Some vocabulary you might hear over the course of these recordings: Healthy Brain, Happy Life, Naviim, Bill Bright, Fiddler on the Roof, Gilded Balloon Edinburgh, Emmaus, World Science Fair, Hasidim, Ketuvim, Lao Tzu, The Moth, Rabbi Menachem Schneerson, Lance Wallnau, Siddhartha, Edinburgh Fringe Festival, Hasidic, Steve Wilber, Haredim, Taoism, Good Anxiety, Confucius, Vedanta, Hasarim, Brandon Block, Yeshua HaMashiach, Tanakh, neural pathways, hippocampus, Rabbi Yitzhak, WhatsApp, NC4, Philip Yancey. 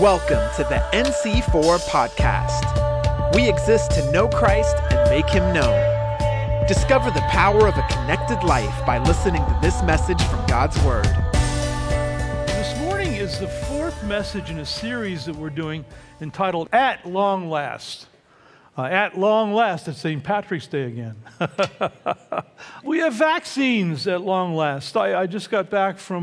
Welcome to the NC4 podcast. We exist to know Christ and make him known. Discover the power of a connected life by listening to this message from God's Word. This morning is the fourth message in a series that we're doing entitled At Long Last. At long last, it's St. Patrick's Day again. We have vaccines at long last. I just got back from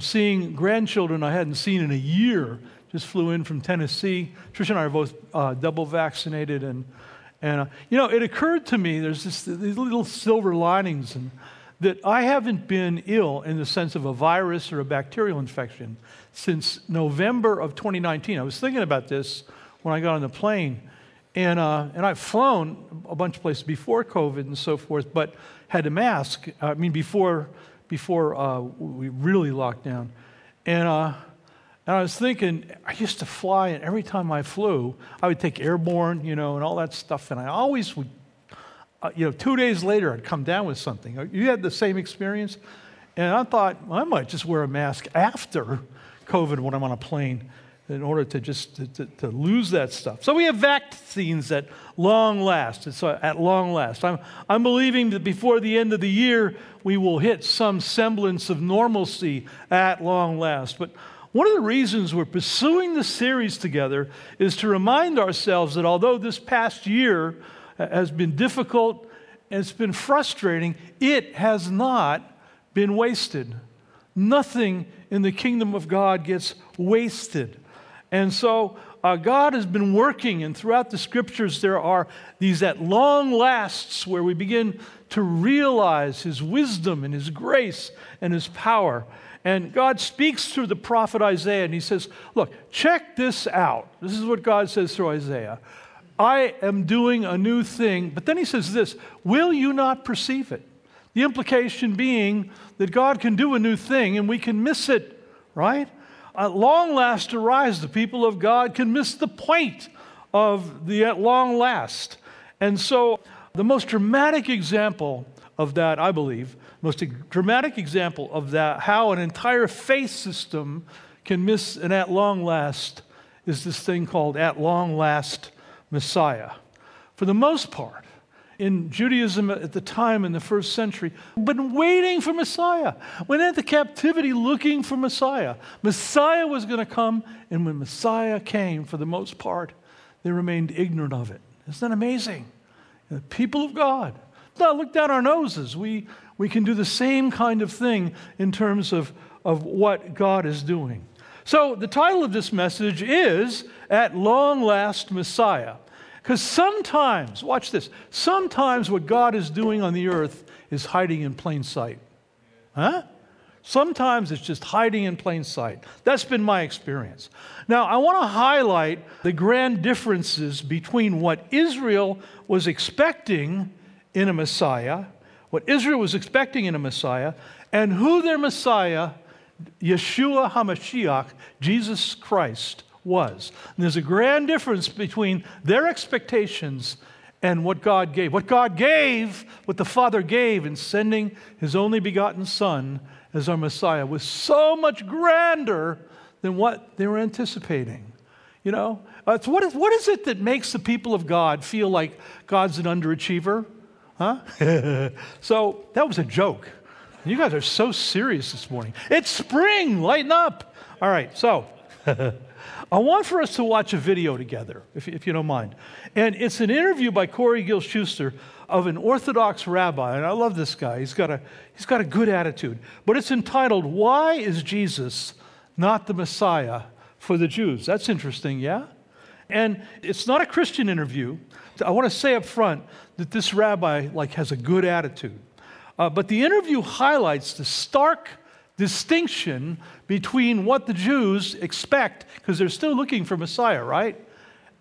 seeing grandchildren I hadn't seen in a year. Just flew in from Tennessee. Trish and I are both double vaccinated. And you know, it occurred to me, there's these little silver linings, and that I haven't been ill in the sense of a virus or a bacterial infection since November of 2019. I was thinking about this when I got on the plane. And I've flown a bunch of places before COVID and so forth, but had a mask, before we really locked down. And I was thinking, I used to fly, and every time I flew, I would take airborne, you know, and all that stuff, and I always would, 2 days later, I'd come down with something. You had the same experience? And I thought, well, I might just wear a mask after COVID when I'm on a plane, in order to just to lose that stuff. So we have vaccines at long last. It's at long last. I'm believing that before the end of the year, we will hit some semblance of normalcy at long last. But one of the reasons we're pursuing this series together is to remind ourselves that although this past year has been difficult and it's been frustrating, it has not been wasted. Nothing in the kingdom of God gets wasted. And so God has been working, and throughout the scriptures there are these at long lasts where we begin to realize his wisdom and his grace and his power. And God speaks through the prophet Isaiah, and he says, look, check this out. This is what God says through Isaiah. I am doing a new thing. But then he says this, will you not perceive it? The implication being that God can do a new thing and we can miss it, right? At long last arise, the people of God can miss the point of the at long last. And so the most dramatic example of that, I believe, how an entire faith system can miss an at long last is this thing called at long last Messiah. For the most part, in Judaism at the time in the first century, been waiting for Messiah. Went into captivity looking for Messiah. Messiah was going to come, and when Messiah came, for the most part, they remained ignorant of it. Isn't that amazing? The people of God. Now look down our noses. We can do the same kind of thing in terms of what God is doing. So the title of this message is At Long Last Messiah. Because sometimes, watch this, sometimes what God is doing on the earth is hiding in plain sight. Huh? Sometimes it's just hiding in plain sight. That's been my experience. Now, I want to highlight the grand differences between what Israel was expecting in a Messiah, and who their Messiah, Yeshua HaMashiach, Jesus Christ, was. And there's a grand difference between their expectations and what God gave. What the Father gave in sending his only begotten Son as our Messiah was so much grander than what they were anticipating. You know, what is it that makes the people of God feel like God's an underachiever? Huh? So that was a joke. You guys are so serious this morning. It's spring, lighten up. All right, so I want for us to watch a video together, if you don't mind. And it's an interview by Corey Gil-Schuster of an Orthodox rabbi, and I love this guy. He's got a good attitude. But it's entitled, Why is Jesus Not the Messiah for the Jews? That's interesting, yeah? And it's not a Christian interview. I want to say up front that this rabbi, has a good attitude. But the interview highlights the stark distinction between what the Jews expect, because they're still looking for Messiah, right?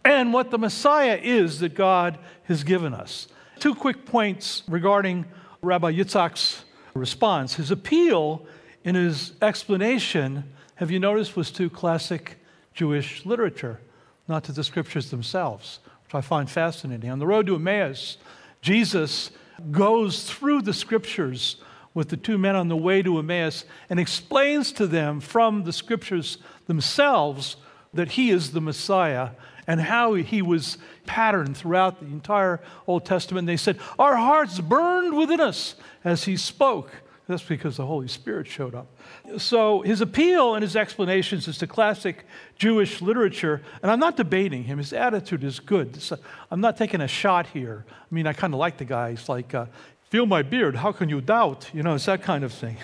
And what the Messiah is that God has given us. Two quick points regarding Rabbi Yitzhak's response. His appeal in his explanation, have you noticed, was to classic Jewish literature, not to the scriptures themselves, which I find fascinating. On the road to Emmaus, Jesus goes through the scriptures with the two men on the way to Emmaus and explains to them from the scriptures themselves that he is the Messiah and how he was patterned throughout the entire Old Testament. They said, our hearts burned within us as he spoke. That's because the Holy Spirit showed up. So his appeal and his explanations is to classic Jewish literature, and I'm not debating him. His attitude is good. I'm not taking a shot here. I mean, I kind of like the guy. He's like, feel my beard, how can you doubt? You know, it's that kind of thing.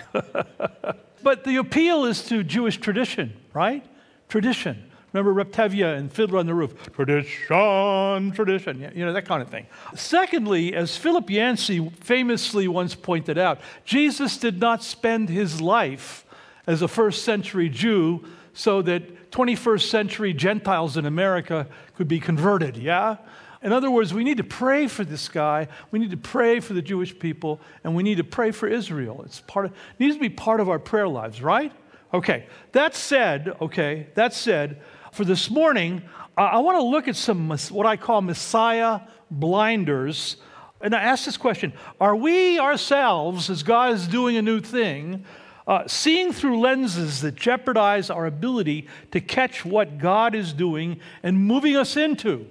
But the appeal is to Jewish tradition, right? Tradition. Remember Reptevia and Fiddler on the Roof? Tradition, tradition, you know, that kind of thing. Secondly, as Philip Yancey famously once pointed out, Jesus did not spend his life as a first century Jew so that 21st century Gentiles in America could be converted, yeah? In other words, we need to pray for this guy, we need to pray for the Jewish people, and we need to pray for Israel. It needs to be part of our prayer lives, right? Okay, that said, for this morning, I want to look at some what I call Messiah blinders. And I ask this question, are we ourselves, as God is doing a new thing, seeing through lenses that jeopardize our ability to catch what God is doing and moving us into?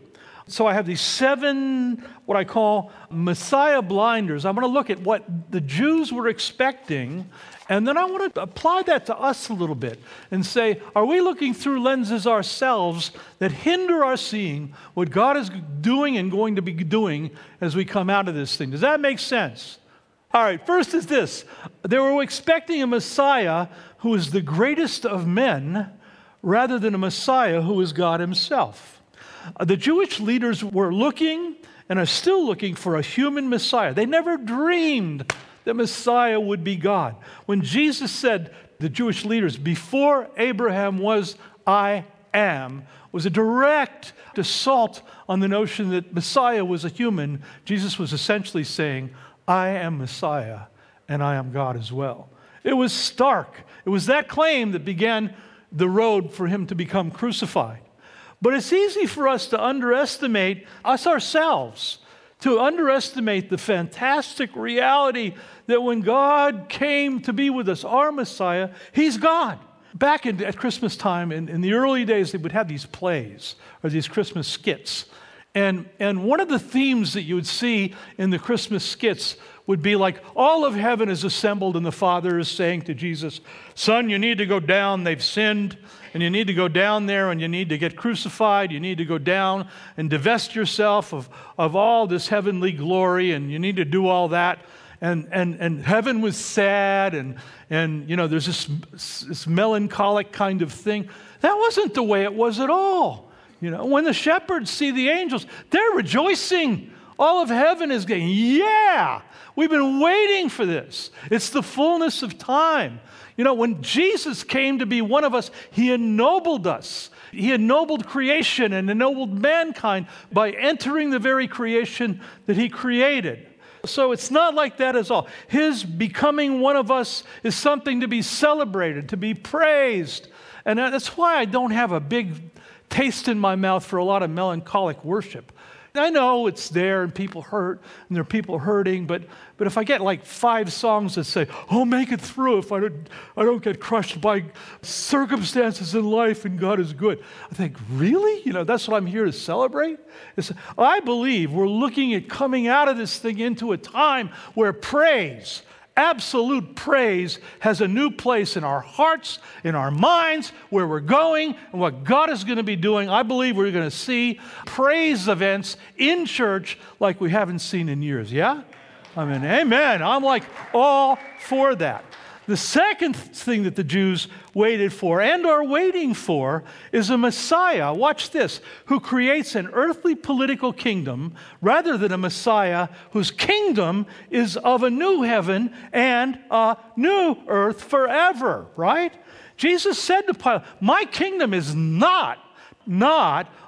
So I have these 7, what I call Messiah blinders. I'm going to look at what the Jews were expecting, and then I want to apply that to us a little bit and say, are we looking through lenses ourselves that hinder our seeing what God is doing and going to be doing as we come out of this thing? Does that make sense? All right, first is this. They were expecting a Messiah who is the greatest of men rather than a Messiah who is God himself. The Jewish leaders were looking and are still looking for a human Messiah. They never dreamed that Messiah would be God. When Jesus said, the Jewish leaders, before Abraham was, I am, was a direct assault on the notion that Messiah was a human. Jesus was essentially saying, I am Messiah and I am God as well. It was stark. It was that claim that began the road for him to become crucified. But it's easy for us to underestimate us ourselves, to underestimate the fantastic reality that when God came to be with us, our Messiah, he's God. Back at Christmas time, in the early days, they would have these plays or these Christmas skits. And one of the themes that you would see in the Christmas skits would be like, all of heaven is assembled and the Father is saying to Jesus, son, you need to go down, they've sinned, and you need to go down there and you need to get crucified, you need to go down and divest yourself of all this heavenly glory, and you need to do all that. And heaven was sad, and you know, there's this melancholic kind of thing. That wasn't the way it was at all. You know, when the shepherds see the angels, they're rejoicing. All of heaven is going, yeah, we've been waiting for this. It's the fullness of time. You know, when Jesus came to be one of us. He ennobled creation and ennobled mankind by entering the very creation that he created. So it's not like that at all. His becoming one of us is something to be celebrated, to be praised. And that's why I don't have a big taste in my mouth for a lot of melancholic worship. I know it's there and people hurt and there are people hurting, but if I get like 5 songs that say, oh, make it through if I don't get crushed by circumstances in life and God is good, I think, really? You know, that's what I'm here to celebrate? I believe we're looking at coming out of this thing into a time where praise, absolute praise, has a new place in our hearts, in our minds, where we're going and what God is going to be doing. I believe we're going to see praise events in church like we haven't seen in years. Yeah? I mean, amen. I'm like all for that. The second thing that the Jews waited for and are waiting for is a Messiah, watch this, who creates an earthly political kingdom rather than a Messiah whose kingdom is of a new heaven and a new earth forever, right? Jesus said to Pilate, my kingdom is not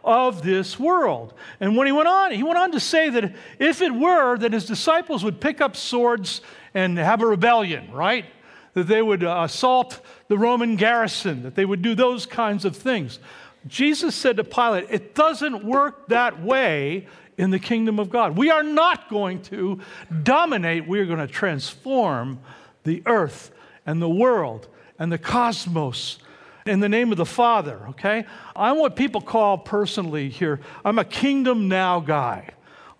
of this world. And when he went on to say that if it were, then his disciples would pick up swords and have a rebellion, right? That they would assault the Roman garrison, that they would do those kinds of things. Jesus said to Pilate, it doesn't work that way in the kingdom of God. We are not going to dominate. We are going to transform the earth and the world and the cosmos. in the name of the Father, okay? I'm what people call personally here, I'm a kingdom now guy,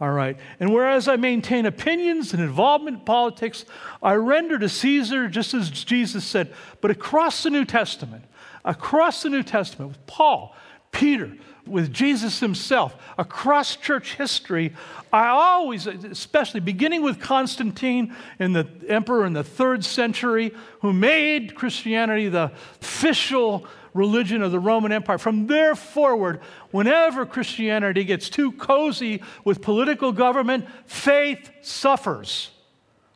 all right? And whereas I maintain opinions and involvement in politics, I render to Caesar just as Jesus said. But across the New Testament, with Paul, Peter, with Jesus himself, across church history, I always, especially beginning with Constantine and the emperor in the 3rd century, who made Christianity the official religion of the Roman Empire. From there forward, whenever Christianity gets too cozy with political government, faith suffers.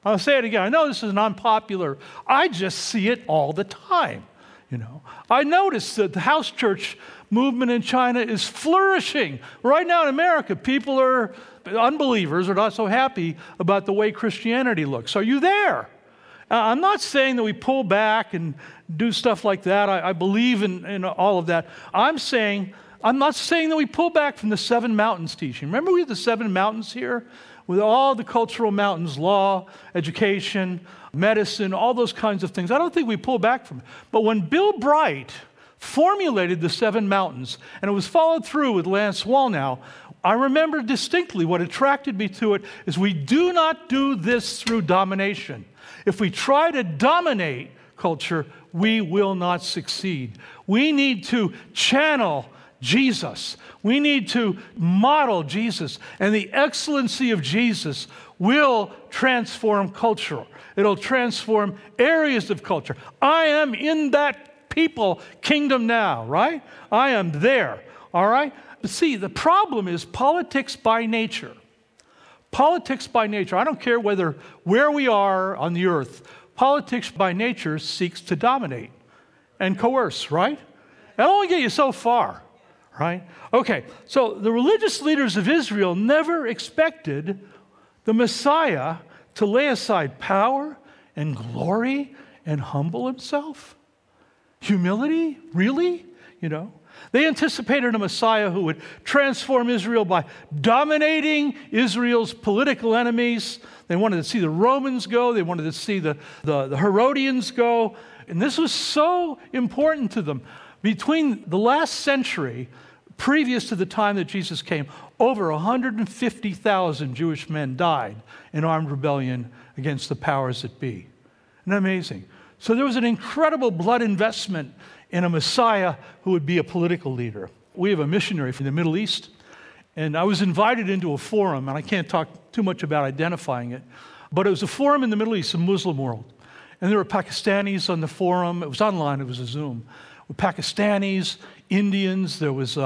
I'll say it again. I know this is unpopular. I just see it all the time. You know, I noticed that the house church movement in China is flourishing. Right now in America, people are, unbelievers are not so happy about the way Christianity looks. Are you there? I'm not saying that we pull back and do stuff like that. I believe in all of that. I'm not saying that we pull back from the 7 mountains teaching. Remember we have the 7 mountains here? With all the cultural mountains, law, education, medicine, all those kinds of things. I don't think we pull back from it. But when Bill Bright formulated the 7 mountains, and it was followed through with Lance Wallnau, I remember distinctly what attracted me to it is we do not do this through domination. If we try to dominate culture, we will not succeed. We need to channel Jesus. We need to model Jesus, and the excellency of Jesus will transform culture. It'll transform areas of culture. I am in that people kingdom now, right? I am there, all right? But see, the problem is politics by nature. Politics by nature, I don't care whether where we are on the earth, politics by nature seeks to dominate and coerce, right? That'll only get you so far. Right? Okay, so the religious leaders of Israel never expected the Messiah to lay aside power and glory and humble himself. Humility? Really? You know? They anticipated a Messiah who would transform Israel by dominating Israel's political enemies. They wanted to see the Romans go. They wanted to see the Herodians go. And this was so important to them. Between the last century, previous to the time that Jesus came, over 150,000 Jewish men died in armed rebellion against the powers that be. Isn't that amazing? So there was an incredible blood investment in a Messiah who would be a political leader. We have a missionary from the Middle East, and I was invited into a forum, and I can't talk too much about identifying it, but it was a forum in the Middle East, a Muslim world. And there were Pakistanis on the forum. It was online, it was a Zoom. With Pakistanis, Indians, there was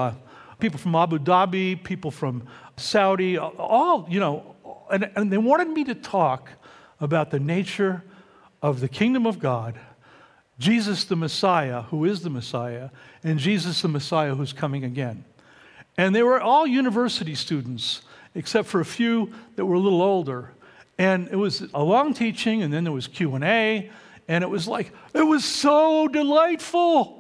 people from Abu Dhabi, people from Saudi, all, you know, and they wanted me to talk about the nature of the kingdom of God, Jesus the Messiah, who is the Messiah, and Jesus the Messiah who's coming again. And they were all university students, except for a few that were a little older. And it was a long teaching, and then there was Q&A, and it was so delightful.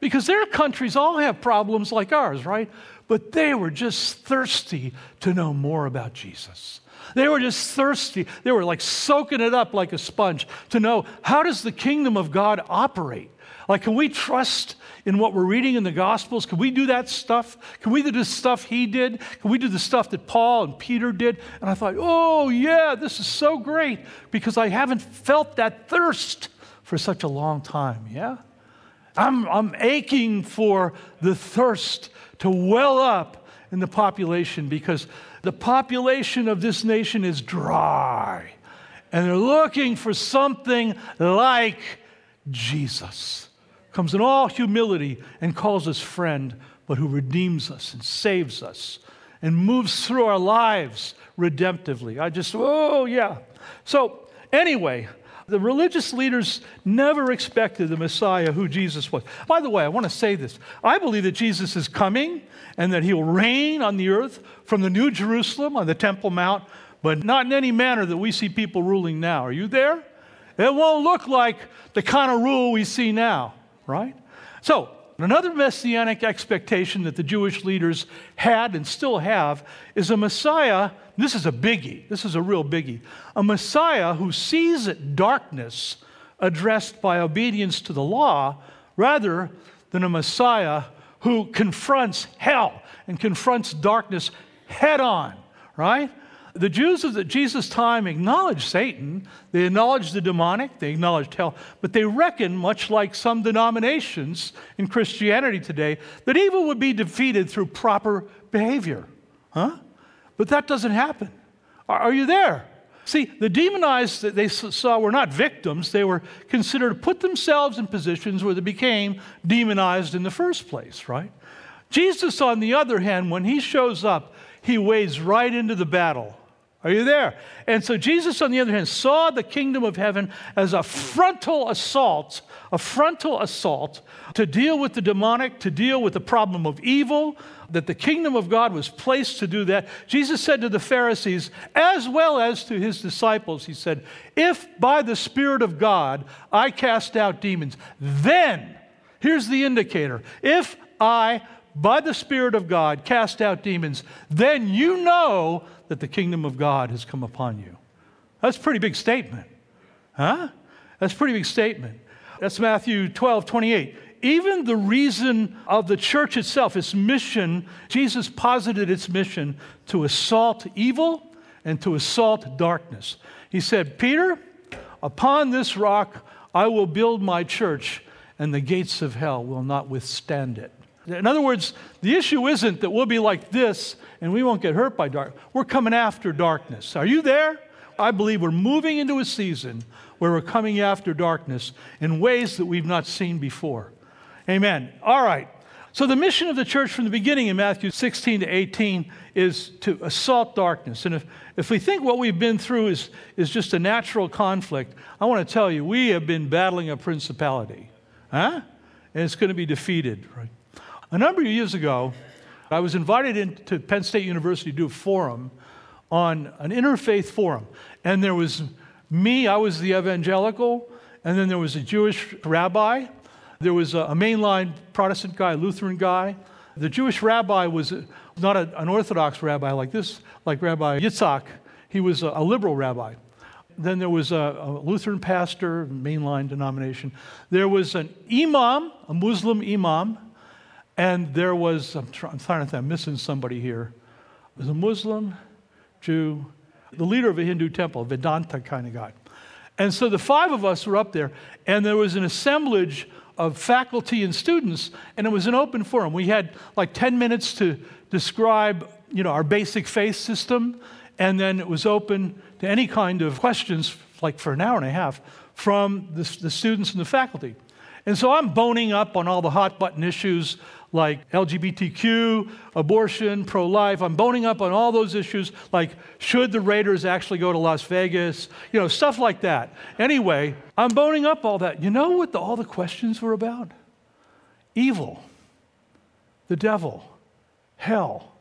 Because their countries all have problems like ours, right? But they were just thirsty to know more about Jesus. They were just thirsty. They were like soaking it up like a sponge to know, how does the kingdom of God operate? Like, can we trust in what we're reading in the Gospels? Can we do that stuff? Can we do the stuff he did? Can we do the stuff that Paul and Peter did? And I thought, oh yeah, this is so great because I haven't felt that thirst for such a long time, yeah? I'm aching for the thirst to well up in the population because the population of this nation is dry and they're looking for something like Jesus. Comes in all humility and calls us friend, but who redeems us and saves us and moves through our lives redemptively. Oh yeah. So anyway, the religious leaders never expected the Messiah who Jesus was. By the way, I want to say this. I believe that Jesus is coming and that he'll reign on the earth from the New Jerusalem on the Temple Mount, but not in any manner that we see people ruling now. Are you there? It won't look like the kind of rule we see now, right? So another messianic expectation that the Jewish leaders had and still have is a Messiah. This is a biggie. This is a real biggie. A Messiah who sees darkness addressed by obedience to the law rather than a Messiah who confronts hell and confronts darkness head on, right? The Jews of Jesus' time acknowledged Satan, they acknowledged the demonic, they acknowledged hell, but they reckoned, much like some denominations in Christianity today, that evil would be defeated through proper behavior. Huh? But that doesn't happen. Are you there? See, the demonized that they saw were not victims. They were considered to put themselves in positions where they became demonized in the first place, right? Jesus, on the other hand, when he shows up, he wades right into the battle. Are you there? And so Jesus, on the other hand, saw the kingdom of heaven as a frontal assault to deal with the demonic, to deal with the problem of evil, that the kingdom of God was placed to do that. Jesus said to the Pharisees, as well as to his disciples, he said, if by the Spirit of God I cast out demons, then, here's the indicator, if I by the Spirit of God cast out demons, then you know that the kingdom of God has come upon you. That's a pretty big statement. Huh? That's a pretty big statement. That's Matthew 12:28. Even the reason of the church itself, its mission, Jesus posited its mission to assault evil and to assault darkness. He said, Peter, upon this rock I will build my church, and the gates of hell will not withstand it. In other words, the issue isn't that we'll be like this and we won't get hurt by darkness. We're coming after darkness. Are you there? I believe we're moving into a season where we're coming after darkness in ways that we've not seen before. Amen. All right. So the mission of the church from the beginning in Matthew 16 to 18 is to assault darkness. And if we think what we've been through is just a natural conflict, I want to tell you, we have been battling a principality. Huh? And it's going to be defeated, right? A number of years ago, I was invited into Penn State University to do a forum on an interfaith forum. And there was me, I was the evangelical, and then there was a Jewish rabbi. There was a mainline Protestant guy, Lutheran guy. The Jewish rabbi was not an Orthodox rabbi like this, like Rabbi Yitzhak. He was a liberal rabbi. Then there was a Lutheran pastor, mainline denomination. There was an imam, a Muslim imam. And there was, I'm missing somebody here. It was a Muslim, Jew, the leader of a Hindu temple, Vedanta kind of guy. And so the five of us were up there, and there was an assemblage of faculty and students, and it was an open forum. We had like 10 minutes to describe, you know, our basic faith system, and then it was open to any kind of questions, like for an hour and a half, from the students and the faculty. And so I'm boning up on all the hot button issues like LGBTQ, abortion, pro-life. I'm boning up on all those issues like, should the Raiders actually go to Las Vegas? You know, stuff like that. Anyway, I'm boning up all that. You know what all the questions were about? Evil, the devil, hell,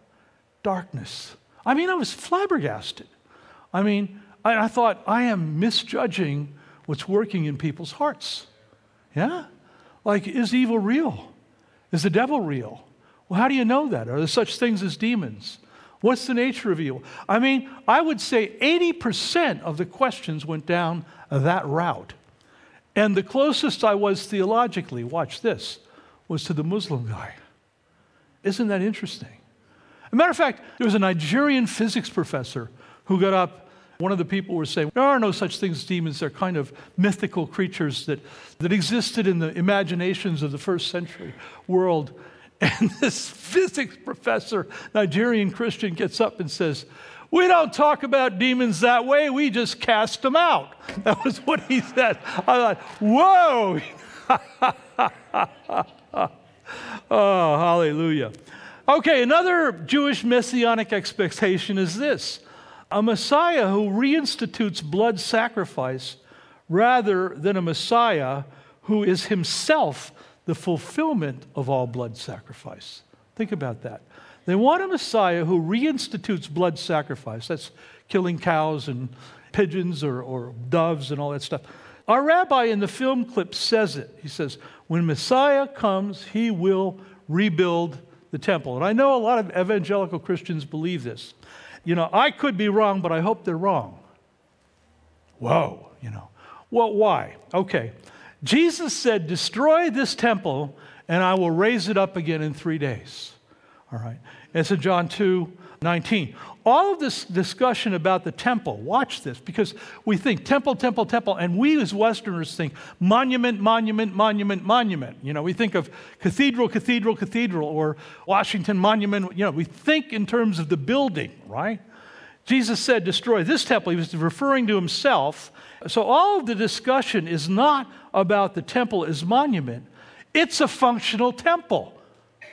darkness. I mean, I was flabbergasted. I mean, I thought, I am misjudging what's working in people's hearts. Yeah? Like, is evil real? Is the devil real? Well, how do you know that? Are there such things as demons? What's the nature of evil? I mean, I would say 80% of the questions went down that route. And the closest I was theologically, watch this, was to the Muslim guy. Isn't that interesting? As a matter of fact, there was a Nigerian physics professor who got up. One of the people were saying, there are no such things as demons. They're kind of mythical creatures that existed in the imaginations of the first century world. And this physics professor, Nigerian Christian, gets up and says, we don't talk about demons that way. We just cast them out. That was what he said. I thought, whoa. Oh, hallelujah. Okay, another Jewish messianic expectation is this. A Messiah who reinstitutes blood sacrifice rather than a Messiah who is himself the fulfillment of all blood sacrifice. Think about that. They want a Messiah who reinstitutes blood sacrifice. That's killing cows and pigeons or doves and all that stuff. Our rabbi in the film clip says it. He says, when Messiah comes, he will rebuild the temple. And I know a lot of evangelical Christians believe this. You know, I could be wrong, but I hope they're wrong. Whoa, you know. Well, why? Okay. Jesus said, destroy this temple, and I will raise it up again in 3 days. All right. It's in John 2:19. All of this discussion about the temple, watch this, because we think temple, temple, temple, and we as Westerners think monument, monument, monument, monument. You know, we think of cathedral, cathedral, cathedral, or Washington Monument. You know, we think in terms of the building, right? Jesus said, destroy this temple. He was referring to himself. So all of the discussion is not about the temple as monument. It's a functional temple.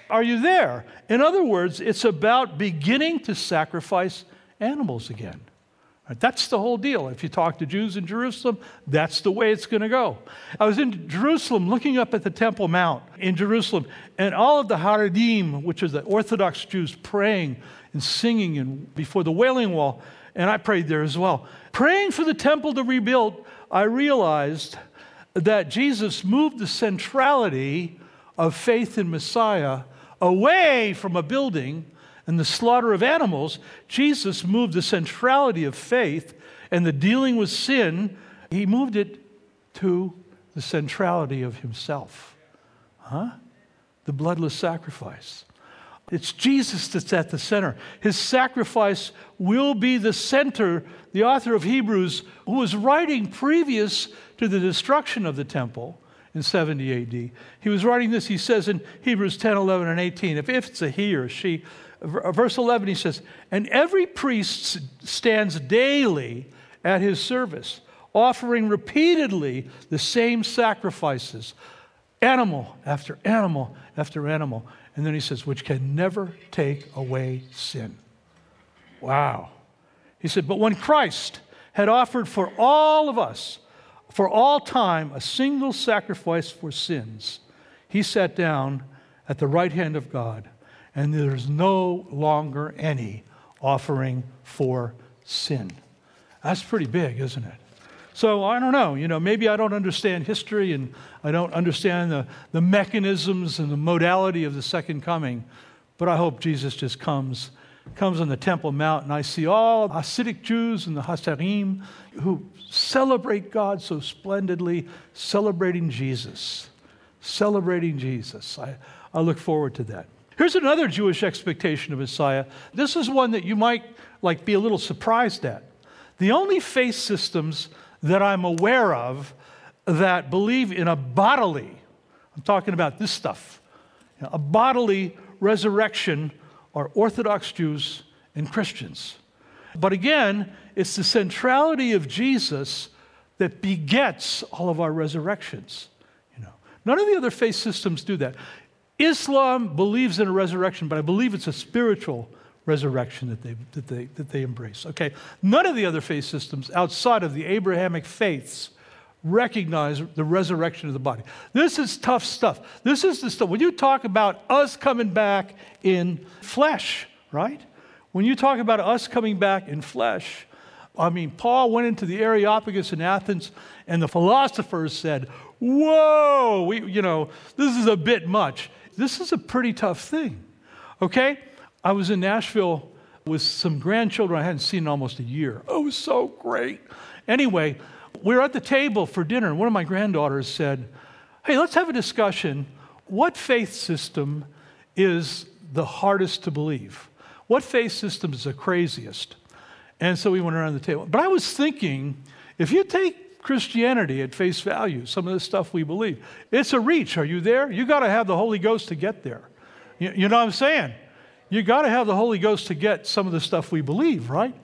Are you there? In other words, it's about beginning to sacrifice animals again. That's the whole deal. If you talk to Jews in Jerusalem, that's the way it's going to go. I was in Jerusalem looking up at the Temple Mount in Jerusalem, and all of the Haredim, which is the Orthodox Jews, praying and singing and before the Wailing Wall, and I prayed there as well. Praying for the temple to rebuild, I realized that Jesus moved the centrality of faith in Messiah away from a building and the slaughter of animals. Jesus moved the centrality of faith and the dealing with sin. He moved it to the centrality of himself. Huh? The bloodless sacrifice. It's Jesus that's at the center. His sacrifice will be the center. The author of Hebrews, who was writing previous to the destruction of the temple, in 70 A.D. He was writing this, he says in Hebrews 10, 11, and 18, if it's a he or she, verse 11 he says, and every priest stands daily at his service, offering repeatedly the same sacrifices, animal after animal after animal. And then he says, which can never take away sin. Wow. He said, but when Christ had offered for all of us, for all time, a single sacrifice for sins, he sat down at the right hand of God, and there's no longer any offering for sin. That's pretty big, isn't it? So I don't know, you know, maybe I don't understand history and I don't understand the mechanisms and the modality of the second coming, but I hope Jesus just comes on the Temple Mount, and I see all Hasidic Jews and the Hasarim who celebrate God so splendidly, celebrating Jesus. Celebrating Jesus. I look forward to that. Here's another Jewish expectation of Messiah. This is one that you might be a little surprised at. The only faith systems that I'm aware of that believe in a bodily, I'm talking about this stuff, a bodily resurrection, are Orthodox Jews and Christians. But again, it's the centrality of Jesus that begets all of our resurrections. You know, none of the other faith systems do that. Islam believes in a resurrection, but I believe it's a spiritual resurrection that they embrace. Okay, none of the other faith systems outside of the Abrahamic faiths recognize the resurrection of the body. This is tough stuff. This is the stuff. When you talk about us coming back in flesh, right? When you talk about us coming back in flesh, I mean, Paul went into the Areopagus in Athens, and the philosophers said, whoa, you know, this is a bit much. This is a pretty tough thing, okay? I was in Nashville with some grandchildren I hadn't seen in almost a year. Oh, it was so great. Anyway, we were at the table for dinner, and one of my granddaughters said, hey, let's have a discussion. What faith system is the hardest to believe? What faith system is the craziest? And so we went around the table. But I was thinking, if you take Christianity at face value, some of the stuff we believe, it's a reach. Are you there? You got to have the Holy Ghost to get there. You know what I'm saying? You got to have the Holy Ghost to get some of the stuff we believe, right?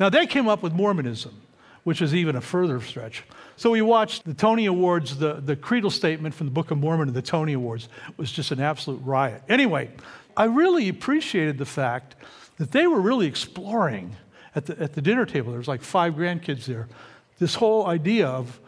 Now, they came up with Mormonism, which is even a further stretch. So we watched the Tony Awards, the creedal statement from the Book of Mormon and the Tony Awards. It was just an absolute riot. Anyway, I really appreciated the fact that they were really exploring at the dinner table. There was like 5 grandkids there. This whole idea of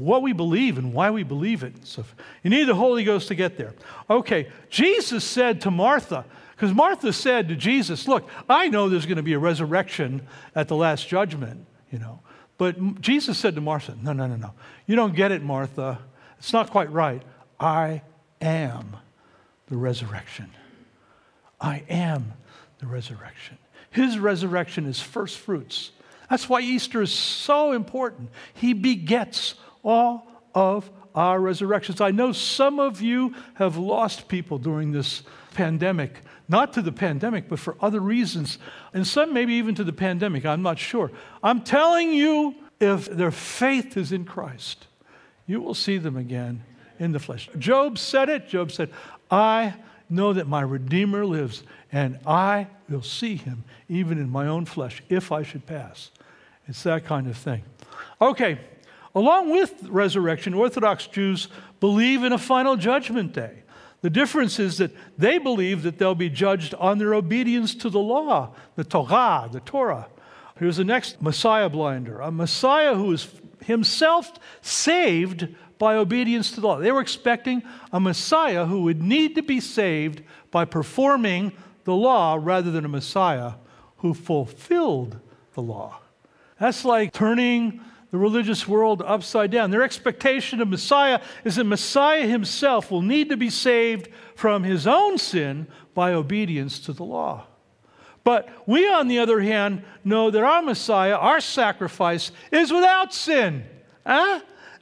what we believe and why we believe it. So you need the Holy Ghost to get there. Okay, Jesus said to Martha, because Martha said to Jesus, look, I know there's going to be a resurrection at the last judgment, you know. But Jesus said to Martha, no, no, no, no. You don't get it, Martha. It's not quite right. I am the resurrection. I am the resurrection. His resurrection is first fruits. That's why Easter is so important. He begets all of our resurrection. So I know some of you have lost people during this pandemic, not to the pandemic, but for other reasons, and some maybe even to the pandemic, I'm not sure. I'm telling you, if their faith is in Christ, you will see them again in the flesh. Job said it. Job said, I know that my Redeemer lives, and I will see him even in my own flesh if I should pass. It's that kind of thing. Okay, along with resurrection, Orthodox Jews believe in a final judgment day. The difference is that they believe that they'll be judged on their obedience to the law, the Torah, the Torah. Here's the next Messiah blinder, a Messiah who is himself saved by obedience to the law. They were expecting a Messiah who would need to be saved by performing the law rather than a Messiah who fulfilled the law. That's like turning the religious world upside down. Their expectation of Messiah is that Messiah himself will need to be saved from his own sin by obedience to the law. But we, on the other hand, know that our Messiah, our sacrifice, is without sin.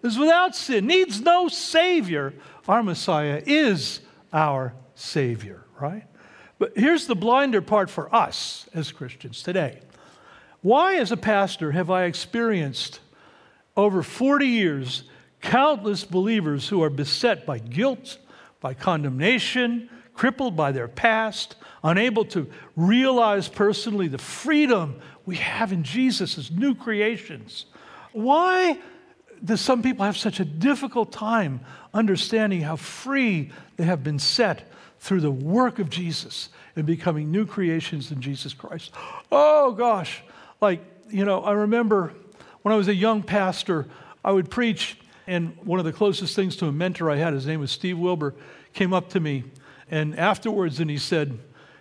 Is without sin, needs no Savior. Our Messiah is our Savior, right? But here's the blinder part for us as Christians today. Why, as a pastor, have I experienced over 40 years countless believers who are beset by guilt, by condemnation, crippled by their past, unable to realize personally the freedom we have in Jesus as new creations? Why do some people have such a difficult time understanding how free they have been set through the work of Jesus and becoming new creations in Jesus Christ? Oh, gosh. Like, you know, I remember when I was a young pastor, I would preach, and one of the closest things to a mentor I had, his name was Steve Wilber, came up to me, and afterwards, and he said,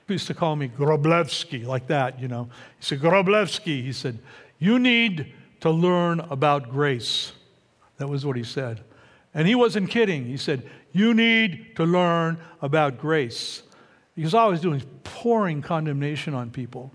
he used to call me Groblevsky, like that, you know. He said, Groblevsky, he said, you need to learn about grace. That was what he said. And he wasn't kidding. He said, you need to learn about grace. Because all I was doing was pouring condemnation on people.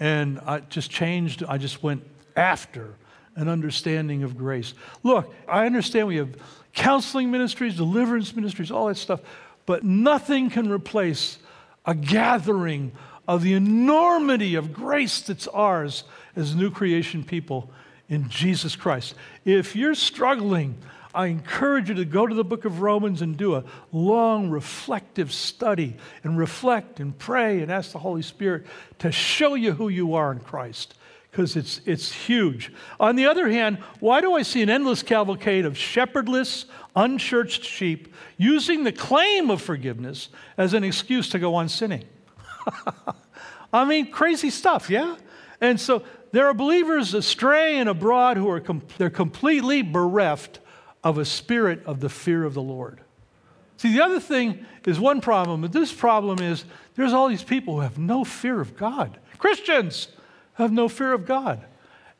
And I just changed. I just went after an understanding of grace. Look, I understand we have counseling ministries, deliverance ministries, all that stuff. But nothing can replace a gathering of the enormity of grace that's ours as new creation people in Jesus Christ. If you're struggling, I encourage you to go to the book of Romans and do a long reflective study and reflect and pray and ask the Holy Spirit to show you who you are in Christ, because it's huge. On the other hand, why do I see an endless cavalcade of shepherdless, unchurched sheep using the claim of forgiveness as an excuse to go on sinning? I mean, crazy stuff, yeah? And so there are believers astray and abroad who are they're completely bereft of a spirit of the fear of the Lord. See, the other thing is one problem, but this problem is there's all these people who have no fear of God. Christians have no fear of God.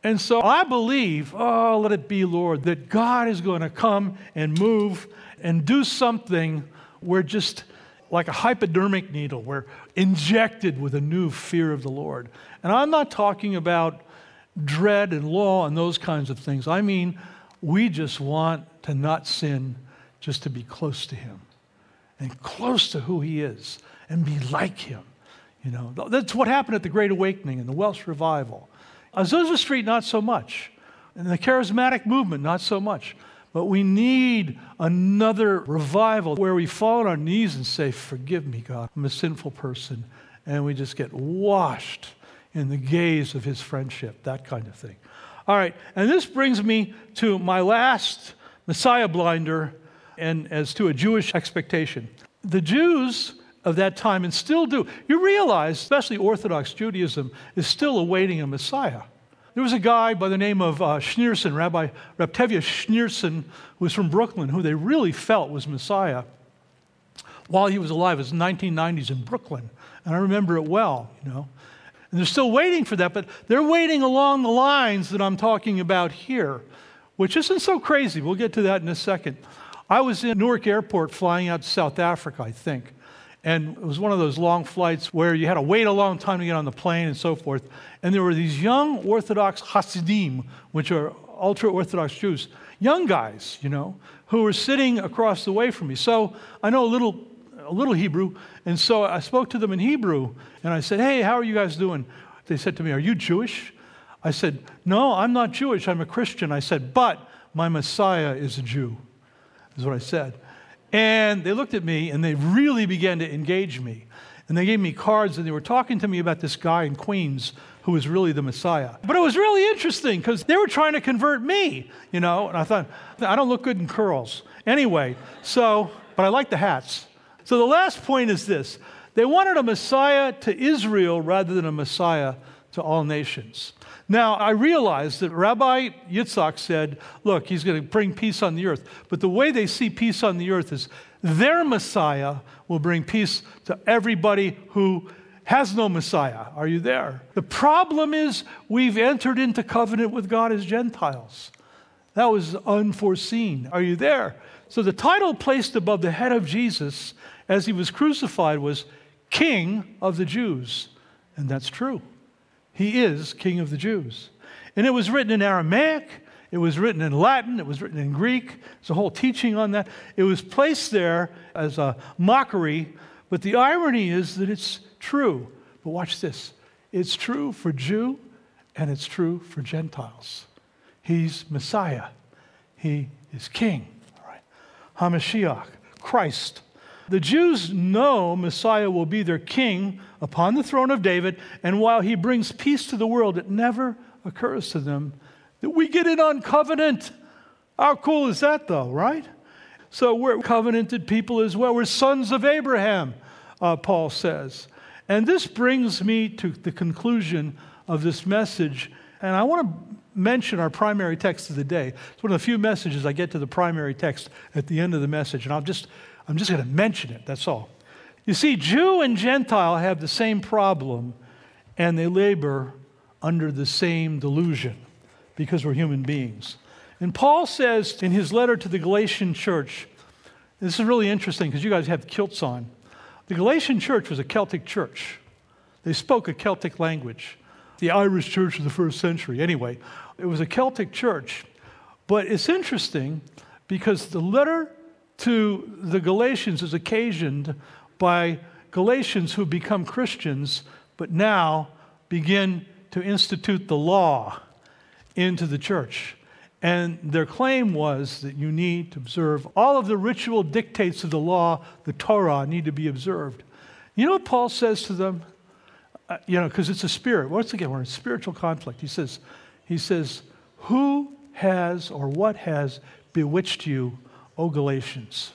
And so I believe, oh, let it be, Lord, that God is going to come and move and do something where just like a hypodermic needle, we're injected with a new fear of the Lord. And I'm not talking about dread and law and those kinds of things. I mean, we just want to not sin, just to be close to him and close to who he is and be like him. You know, that's what happened at the Great Awakening and the Welsh Revival. Azusa Street, not so much. And the charismatic movement, not so much. But we need another revival where we fall on our knees and say, forgive me, God, I'm a sinful person. And we just get washed in the gaze of his friendship, that kind of thing. All right, and this brings me to my last Messiah blinder, and as to a Jewish expectation. The Jews of that time, and still do, you realize, especially Orthodox Judaism, is still awaiting a Messiah. There was a guy by the name of Schneerson, Rabbi Menachem Schneerson, who was from Brooklyn, who they really felt was Messiah while he was alive. It was the 1990s in Brooklyn, and I remember it well, you know. And they're still waiting for that, but they're waiting along the lines that I'm talking about here, which isn't so crazy. We'll get to that in a second. I was in Newark Airport flying out to South Africa, I think. And it was one of those long flights where you had to wait a long time to get on the plane and so forth. And there were these young Orthodox Hasidim, which are ultra-Orthodox Jews, young guys, you know, who were sitting across the way from me. So I know a little Hebrew, and so I spoke to them in Hebrew, and I said, hey, how are you guys doing? They said to me, are you Jewish? I said, no, I'm not Jewish, I'm a Christian. I said, but my Messiah is a Jew, is what I said. And they looked at me, and they really began to engage me. And they gave me cards, and they were talking to me about this guy in Queens who was really the Messiah. But it was really interesting, because they were trying to convert me, you know, and I thought, I don't look good in curls. Anyway, so, but I like the hats. So the last point is this. They wanted a Messiah to Israel rather than a Messiah to all nations. Now, I realize that Rabbi Yitzhak said, look, he's going to bring peace on the earth. But the way they see peace on the earth is their Messiah will bring peace to everybody who has no Messiah. Are you there? The problem is we've entered into covenant with God as Gentiles. That was unforeseen. Are you there? So the title placed above the head of Jesus as he was crucified was King of the Jews. And that's true. He is King of the Jews. And it was written in Aramaic. It was written in Latin. It was written in Greek. There's a whole teaching on that. It was placed there as a mockery. But the irony is that it's true. But watch this. It's true for Jew and it's true for Gentiles. He's Messiah. He is King. All right. HaMashiach, Christ. The Jews know Messiah will be their king upon the throne of David, and while he brings peace to the world, it never occurs to them that we get in on covenant. How cool is that, though, right? So we're covenanted people as well. We're sons of Abraham, Paul says. And this brings me to the conclusion of this message, and I want to mention our primary text of the day. It's one of the few messages I get to the primary text at the end of the message, and I'm just going to mention it, that's all. You see, Jew and Gentile have the same problem, and they labor under the same delusion because we're human beings. And Paul says in his letter to the Galatian church, this is really interesting because you guys have kilts on. The Galatian church was a Celtic church. They spoke a Celtic language. The Irish church of the first century. Anyway, it was a Celtic church. But it's interesting because the letter to the Galatians is occasioned by Galatians who become Christians, but now begin to institute the law into the church. And their claim was that you need to observe all of the ritual dictates of the law, the Torah, need to be observed. You know what Paul says to them? You know, because it's a spirit. Once again, we're in spiritual conflict. He says, who has or what has bewitched you, O Galatians?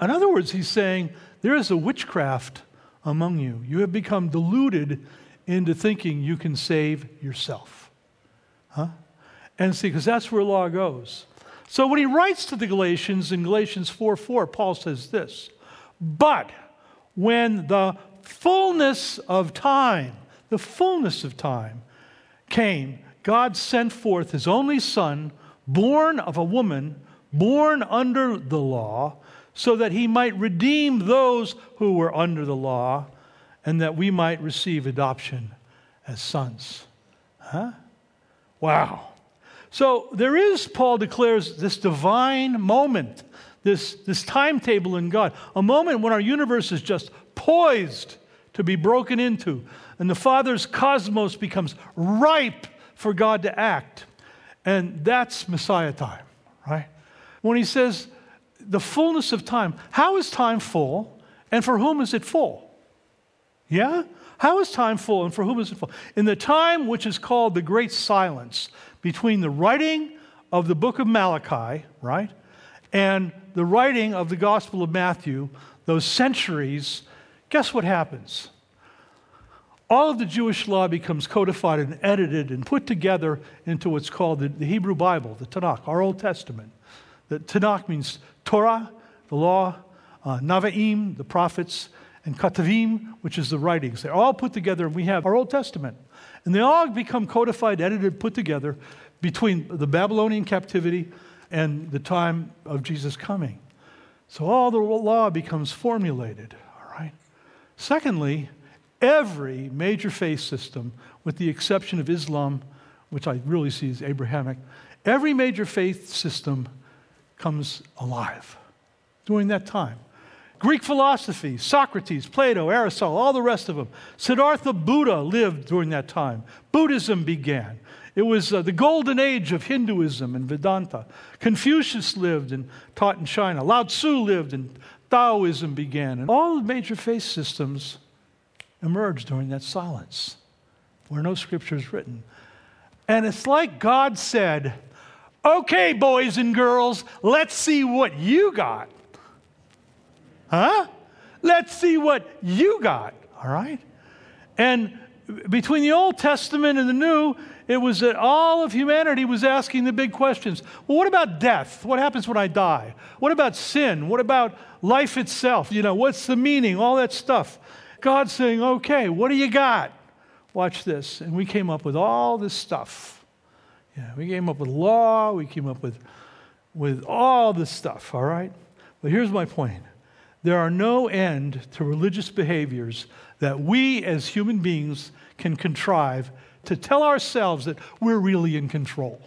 In other words, he's saying, there is a witchcraft among you. You have become deluded into thinking you can save yourself. Huh? And see, because that's where law goes. So when he writes to the Galatians in Galatians 4:4, Paul says this, but when the fullness of time came, God sent forth his only son, born of a woman, born under the law, so that he might redeem those who were under the law, and that we might receive adoption as sons. Huh? Wow. So there is, Paul declares, this divine moment, this timetable in God, a moment when our universe is just poised to be broken into, and the Father's cosmos becomes ripe for God to act. And that's Messiah time, right? When he says, the fullness of time. How is time full, and for whom is it full? Yeah? How is time full, and for whom is it full? In the time which is called the great silence, between the writing of the book of Malachi, right, and the writing of the Gospel of Matthew, those centuries, guess what happens? All of the Jewish law becomes codified and edited and put together into what's called the Hebrew Bible, the Tanakh, our Old Testament. The Tanakh means Torah, the law, Naviim, the prophets, and Ketuvim, which is the writings. They're all put together, and we have our Old Testament. And they all become codified, edited, put together between the Babylonian captivity and the time of Jesus' coming. So all the law becomes formulated, all right? Secondly, every major faith system, with the exception of Islam, which I really see as Abrahamic, Every major faith system comes alive during that time. Greek philosophy, Socrates, Plato, Aristotle, all the rest of them. Siddhartha Buddha lived during that time. Buddhism began. It was the golden age of Hinduism and Vedanta. Confucius lived and taught in China. Lao Tzu lived and Taoism began. And all the major faith systems emerged during that silence where no scripture is written. And it's like God said, okay, boys and girls, let's see what you got. Huh? Let's see what you got, all right? And between the Old Testament and the New, it was that all of humanity was asking the big questions. Well, what about death? What happens when I die? What about sin? What about life itself? You know, what's the meaning? All that stuff. God's saying, okay, what do you got? Watch this. And we came up with all this stuff. Yeah, we came up with law. We came up with all this stuff, all right? But here's my point. There are no end to religious behaviors that we as human beings can contrive to tell ourselves that we're really in control.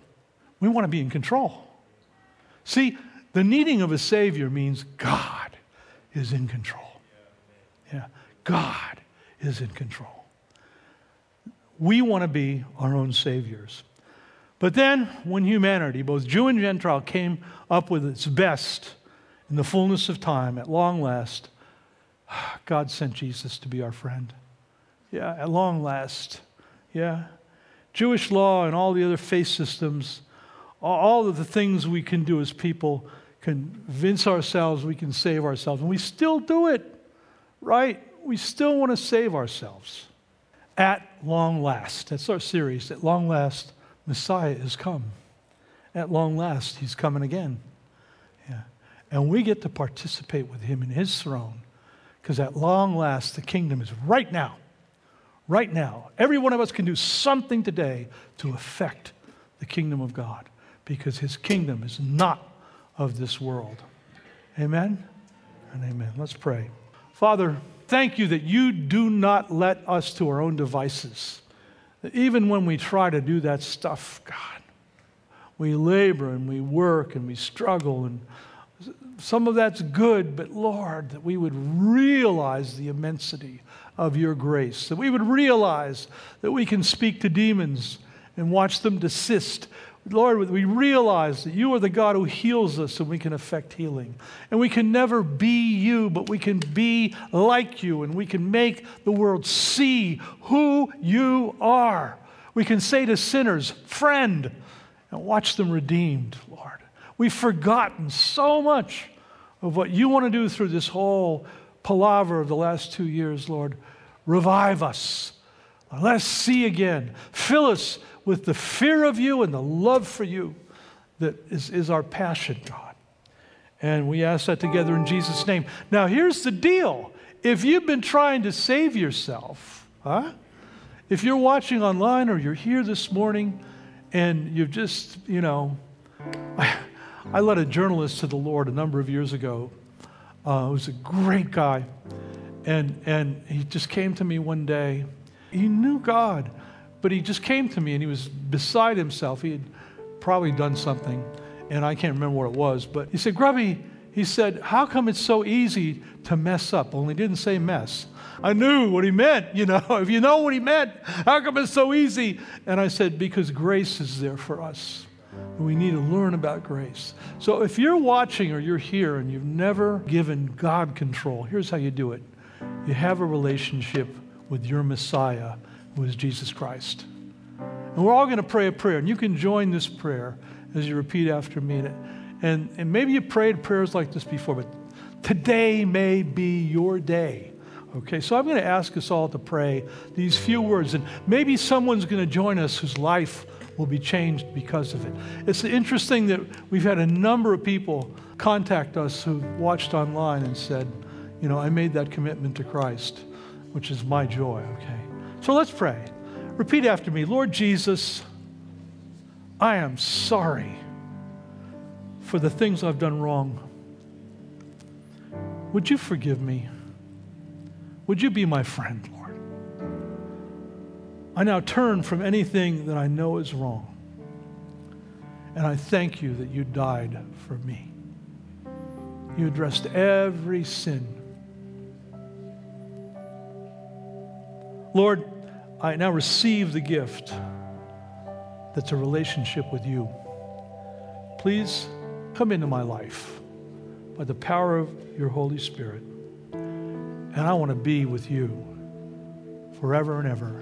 We want to be in control. See, the needing of a Savior means God is in control. Yeah, God is in control. We want to be our own saviors. But then, when humanity, both Jew and Gentile, came up with its best in the fullness of time, at long last, God sent Jesus to be our friend. Yeah, at long last. Yeah. Jewish law and all the other faith systems, all of the things we can do as people, convince ourselves we can save ourselves. And we still do it, right? We still want to save ourselves. At long last. That's our series. At long last, Messiah is come. At long last, he's coming again. Yeah. And we get to participate with him in his throne, because at long last, the kingdom is right now. Right now. Every one of us can do something today to affect the kingdom of God, because his kingdom is not of this world. Amen and amen. Let's pray. Father, thank you that you do not let us to our own devices. Even when we try to do that stuff, God, we labor and we work and we struggle, and some of that's good, but Lord, that we would realize the immensity of your grace, that we would realize that we can speak to demons and watch them desist. Lord, we realize that you are the God who heals us, and we can affect healing. And we can never be you, but we can be like you, and we can make the world see who you are. We can say to sinners, friend, and watch them redeemed, Lord. We've forgotten so much of what you want to do through this whole palaver of the last 2 years, Lord. Revive us. Let us see again. Fill us with the fear of you and the love for you that is our passion, God. And we ask that together in Jesus' name. Now, here's the deal. If you've been trying to save yourself, huh? If you're watching online or you're here this morning and you've just, you know, I led a journalist to the Lord a number of years ago. He was a great guy. And he just came to me one day. He knew God, but he just came to me and he was beside himself. He had probably done something, and I can't remember what it was, but he said, Grubby, he said, how come it's so easy to mess up? Only he didn't say mess. I knew what he meant, you know. If you know what he meant, how come it's so easy? And I said, because grace is there for us. We need to learn about grace. So if you're watching or you're here and you've never given God control, here's how you do it. You have a relationship with your Messiah, who is Jesus Christ. And we're all going to pray a prayer, and you can join this prayer as you repeat after me. And maybe you prayed prayers like this before, but today may be your day. Okay, so I'm going to ask us all to pray these few words, and maybe someone's going to join us whose life will be changed because of it. It's interesting that we've had a number of people contact us who watched online and said, you know, I made that commitment to Christ, which is my joy, okay? So let's pray. Repeat after me. Lord Jesus, I am sorry for the things I've done wrong. Would you forgive me? Would you be my friend, Lord? I now turn from anything that I know is wrong And I thank you that you died for me. You addressed every sin. Lord, I now receive the gift that's a relationship with you. Please come into my life by the power of your Holy Spirit. And I want to be with you forever and ever.